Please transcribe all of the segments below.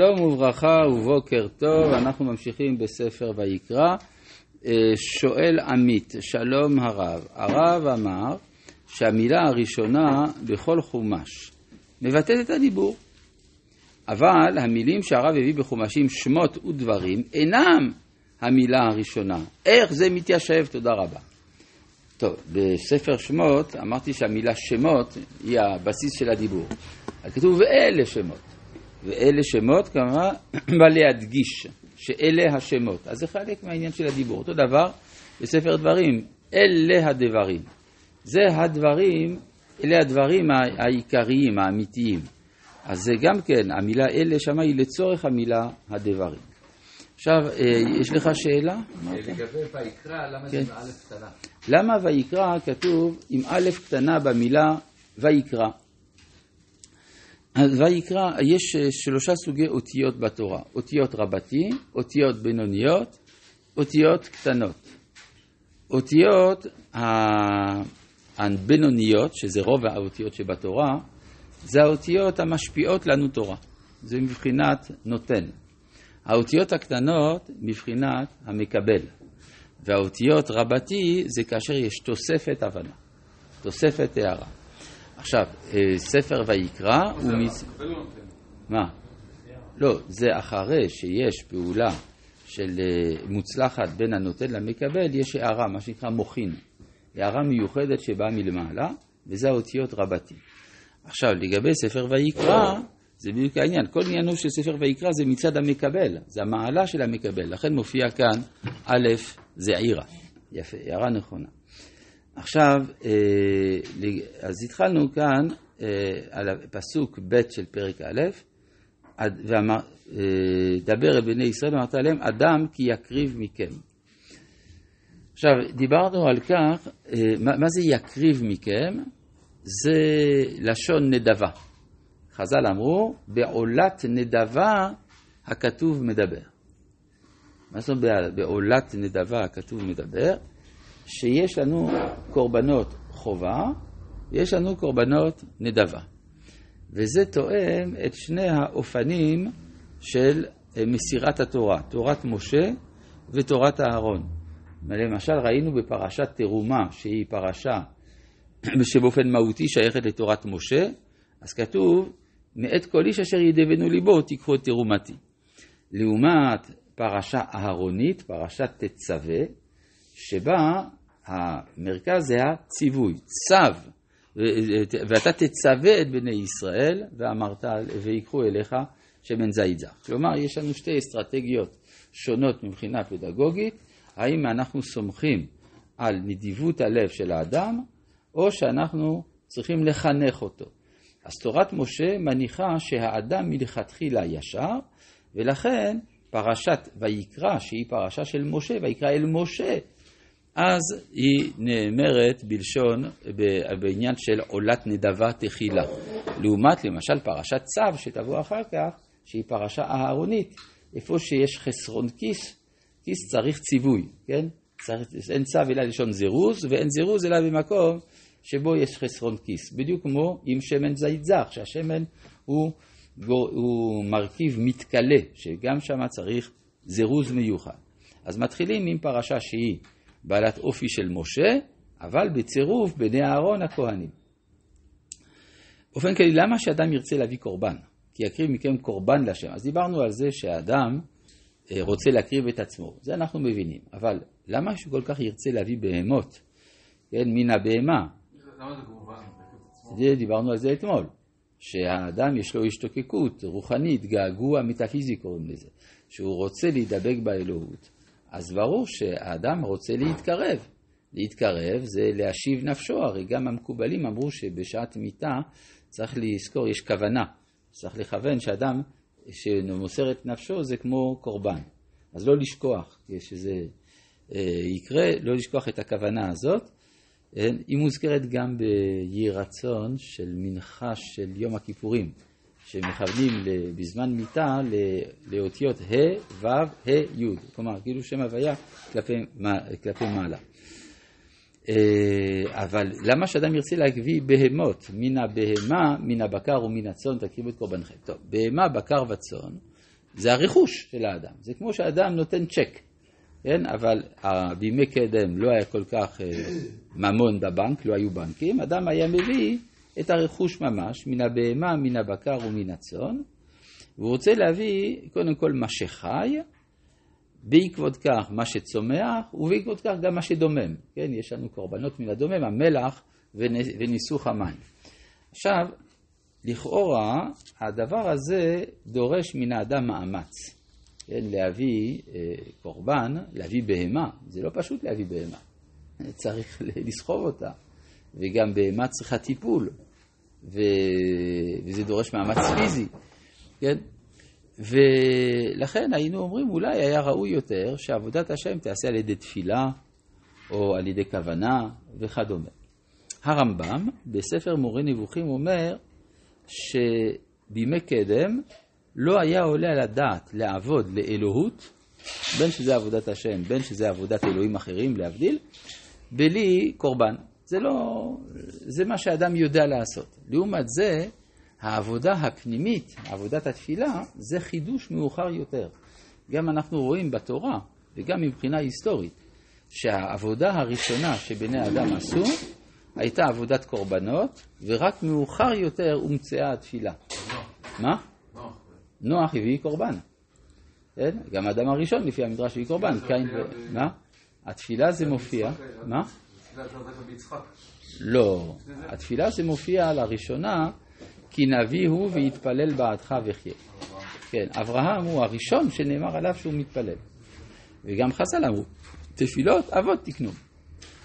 שלום וברכה ובוקר טוב, אנחנו ממשיכים בספר ויקרא. שואל עמית, שלום הרב. הרב אמר שהמילה הראשונה בכל חומש מבטאת את הדיבור. אבל המילים שהרב הביא בחומשים שמות ודברים אינם המילה הראשונה. איך זה מתיישב? תודה רבה. טוב, בספר שמות אמרתי שהמילה שמות היא הבסיס של הדיבור. כתוב אלה שמות. ואלה שמות כמה בא להדגיש שאלה השמות. אז זה חלק מהעניין של הדיבור. אותו דבר בספר דברים, אלה הדברים. זה הדברים, אלה הדברים העיקריים, האמיתיים. אז זה גם כן, המילה אלה שמה היא לצורך המילה הדברים. עכשיו, יש לך שאלה? לגבי ויקרא, למה זה באלף קטנה? למה ויקרא כתוב עם אלף קטנה במילה ויקרא? אז ויקרא, יש שלושה סוגי אותיות בתורה. אותיות רבתי, אותיות בינוניות, אותיות קטנות. אותיות הבינוניות, שזה רוב האותיות שבתורה, זה האותיות המשפיעות לנו תורה. זה מבחינת נותן. האותיות הקטנות מבחינת המקבל. והאותיות רבתי זה כאשר יש תוספת הבנה, תוספת הערה. עכשיו, ספר ויקרא מה? לא, זה אחרי שיש פעולה של מוצלחת בין הנותן למקבל, יש הערה, מה שנקרא מוכין. הערה מיוחדת שבאה מלמעלה, וזה האותיות רבתי. עכשיו, לגבי ספר ויקרא, זה בדיוק העניין. כל עניינו של ספר ויקרא זה מצד המקבל, זה המעלה של המקבל. לכן מופיע כאן, א' זה עירה. יפה, הערה נכונה. עכשיו, אז התחלנו כאן על הפסוק ב' של פרק א', ואמר, דבר אל בני ישראל, אמרת עליהם, אדם כי יקריב מכם. עכשיו, דיברנו על כך, מה זה יקריב מכם? זה לשון נדבה. חז"ל אמרו, בעולת נדבה הכתוב מדבר. מה זאת אומרת, בעולת נדבה הכתוב מדבר? שיש לנו קורבנות חובה, יש לנו קורבנות נדבה. וזה תואם את שני האופנים של מסירת התורה, תורת משה ותורת אהרון. למשל ראינו בפרשת תירומה, שהיא פרשה שבאופן מהותי שייכת לתורת משה, אז כתוב, מאת כל איש אשר ידבנו ליבו תיקחו את תירומתי. לעומת פרשה אהרונית, פרשת תצווה, שבה המרכז זה הציווי, צו, ואתה תצווה את בני ישראל, ואמרת, ויקחו אליך שמן זית זך. כלומר, יש לנו שתי אסטרטגיות שונות מבחינה פדגוגית, האם אנחנו סומכים על נדיבות הלב של האדם, או שאנחנו צריכים לחנך אותו. אז תורת משה מניחה שהאדם מלכתחילה ישר, ולכן פרשת ויקרא, שהיא פרשה של משה, ויקרא אל משה, אז היא נאמרת בלשון בעניין של עולת נדבה תחילה. לעומת למשל פרשת צו שתבוא אחר כך, שהיא פרשה אהרונית, איפה שיש חסרון כיס, כיס צריך ציווי, כן? אין צו אלא לשון זירוז, ואין זירוז אלא במקום שבו יש חסרון כיס. בדיוק כמו עם שמן זית זך, שהשמן הוא מרכיב מתקלה, שגם שם צריך זירוז מיוחד. אז מתחילים עם פרשה שהיא בעלת אופי של משה, אבל בצירוף בני אהרון הכהנים. באופן כללי, למה שאדם ירצה להביא קורבן? כי יקריב מכם קורבן לשם. אז דיברנו על זה שהאדם רוצה להקריב את עצמו. זה אנחנו מבינים. אבל למה שכל כך ירצה להביא בהמות? כן, מן הבהמה. למה זה קורבן? דיברנו על זה אתמול. שהאדם יש לו השתוקקות רוחנית, געגוע מטאפיזי קוראים לזה. שהוא רוצה להידבק באלוהות. אז ברור שהאדם רוצה להתקרב. להתקרב זה להשיב נפשו. הרי גם המקובלים אמרו שבשעת מיטה צריך לזכור, יש כוונה. צריך לכוון שאדם שמוסר את נפשו זה כמו קורבן. אז לא לשכוח, כשזה יקרה, לא לשכוח את הכוונה הזאת. היא מוזכרת גם ביהי רצון של מנחה של יום הכיפורים, שמכוונים בזמן מיטה לאותיות ה, וו, ה, י. כלומר, כאילו שם הוויה כלפי מעלה. אבל למה שאדם ירצה להגביא בהמות? מן הבהמה, מן הבקר ומן הצאן, תקריבו את קורבנכם. טוב, בהמה, בקר וצאן, זה הרכוש של האדם. זה כמו שהאדם נותן צ'ק. כן? אבל בימי קדם לא היה כל כך ממון בבנק, לא היו בנקים. אדם היה מביא את הרכוש ממש, מן הבהמה, מן הבקר ומן הצאן. והוא רוצה להביא קודם כל מה שחי, בעקבות כך מה שצומח, ובעקבות כך גם מה שדומם. כן? יש לנו קורבנות מן הדומם, המלח וניסוך המים. עכשיו, לכאורה, הדבר הזה דורש מן האדם מאמץ. כן? להביא קורבן, להביא בהמה. זה לא פשוט להביא בהמה. צריך לסחוב אותה. וגם בהמה צריכה טיפול. וזה דורש מאמץ פיזי. כן? ולכן היינו אומרים, אולי היה ראוי יותר שעבודת השם תעשה על ידי תפילה, או על ידי כוונה, וכדומה. הרמב"ם, בספר מורי נבוכים, אומר שבימי קדם לא היה עולה על הדעת לעבוד לאלוהות, בין שזה עבודת השם, בין שזה עבודת אלוהים אחרים, להבדיל, בלי קורבן. זה מה שאדם יודע לעשות. לעומת זה, העבודה הפנימית, עבודת התפילה, זה חידוש מאוחר יותר. גם אנחנו רואים בתורה, וגם מבחינה היסטורית, שהעבודה הראשונה שבני האדם עשו, הייתה עבודת קורבנות, ורק מאוחר יותר הומצאה התפילה. מה? נוח הביא קורבן. גם האדם הראשון לפי המדרש הביא קורבן. מה? התפילה זה מופיע. מה? לא. התפילה זה מופיע לראשונה, כי נביא הוא ויתפלל בעדך וחיה. כן, אברהם הוא הראשון שנאמר עליו שהוא מתפלל. וגם חז"ל אמרו, תפילות אבות תקנו.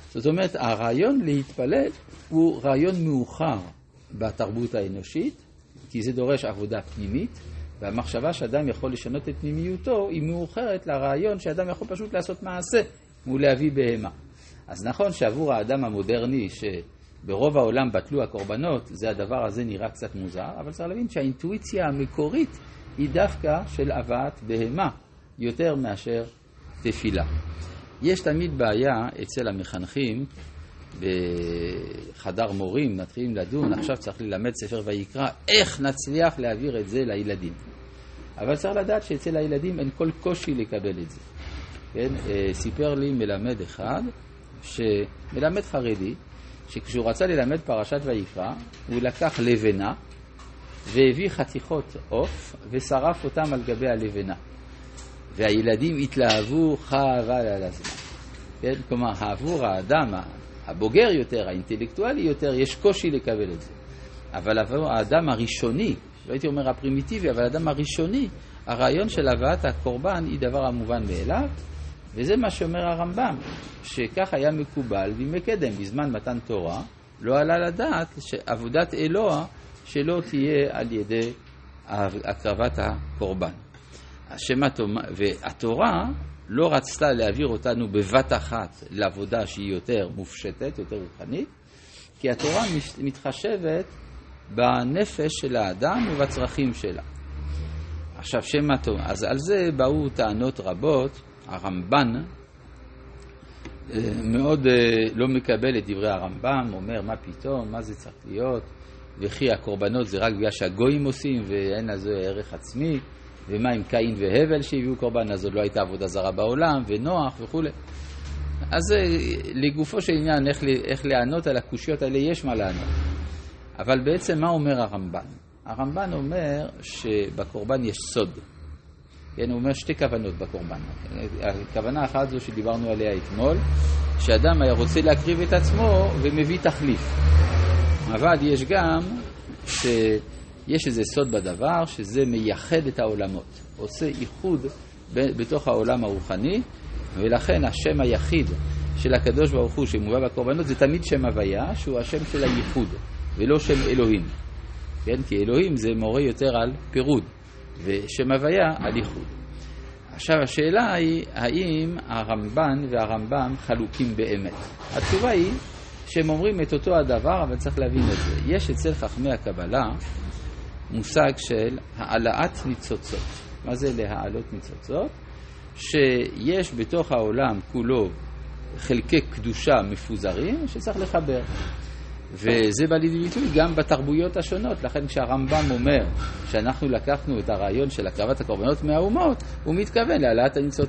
זאת אומרת, הרעיון להתפלל הוא רעיון מאוחר בתרבות האנושית, כי זה דורש עבודה פנימית, והמחשבה שאדם יכול לשנות את פנימיותו היא מאוחרת לרעיון שאדם יכול פשוט לעשות מעשה ולהביא בהמה. אז נכון שעבור האדם המודרני שברוב העולם בטלו הקורבנות, זה הדבר הזה נראה קצת מוזר, אבל צריך להבין שהאינטואיציה המקורית היא דווקא של הבאת בהמה יותר מאשר תפילה. יש תמיד בעיה אצל המחנכים, בחדר מורים נתחילים לדון, עכשיו צריך ללמד ספר ויקרא, איך נצליח להעביר את זה לילדים. אבל צריך לדעת שאצל הילדים אין כל קושי לקבל את זה. כן? סיפר לי מלמד אחד, מלמד חרדי, שכשהוא רצה ללמד פרשת ויקרא, הוא לקח לבנה, והביא חתיכות עוף, ושרף אותם על גבי הלבנה. והילדים התלהבו חבל על הזמן. כן? כלומר, עבור האדם הבוגר יותר, האינטלקטואלי יותר, יש קושי לקבל את זה. אבל עבור האדם הראשוני, לא הייתי אומר הפרימיטיבי, אבל האדם הראשוני, הרעיון של הבאת הקורבן היא דבר המובן מאליו, וזה מה שאומר הרמב"ם, שכך היה מקובל בימי קדם, בזמן מתן תורה, לא עלה לדעת שעבודת אלוה שלא תהיה על ידי הקרבת הקורבן. והתורה לא רצתה להעביר אותנו בבת אחת לעבודה שהיא יותר מופשטת, יותר רוחנית, כי התורה מתחשבת בנפש של האדם ובצרכים שלה. עכשיו, אז על זה באו טענות רבות. הרמב"ן מאוד לא מקבל את דברי הרמב"ם, אומר מה פתאום, מה זה צריך להיות, וכי הקורבנות זה רק בגלל שהגויים עושים ואין לזה ערך עצמי. ומה עם קין והבל שהביאו קורבן, אז עוד לא הייתה עבודה זרה בעולם, ונוח וכו'. אז לגופו של עניין, איך לענות על הקושיות האלה, יש מה לענות. אבל בעצם מה אומר הרמב"ן? הרמב"ן אומר שבקורבן יש סוד. כן, הוא אומר שתי כוונות בקורבן. הכוונה אחת זו שדיברנו עליה אתמול, שאדם היה רוצה להקריב את עצמו ומביא תחליף. אבל יש גם יש איזה סוד בדבר, שזה מייחד את העולמות, עושה איחוד בתוך העולם הרוחני, ולכן השם היחיד של הקדוש ברוך הוא שמובא בקורבנות, זה תמיד שם הוויה, שהוא השם של הייחוד, ולא שם אלוהים. כן? כי אלוהים זה מורה יותר על פירוד, ושם הוויה על ייחוד. עכשיו השאלה היא, האם הרמב"ן והרמב"ם חלוקים באמת? התשובה היא, שהם אומרים את אותו הדבר, אבל צריך להבין את זה. יש אצל חכמי הקבלה, מושג של העלאת ניצוצות. מה זה להעלות ניצוצות? שיש בתוך העולם כולו חלקי קדושה מפוזרים שצריך לחבר. וזה בא לידי ביטוי גם בתרבויות השונות. לכן כשהרמב"ם אומר שאנחנו לקחנו את הרעיון של הקרבת הקורבנות מהאומות, הוא מתכוון להעלאת הניצוצות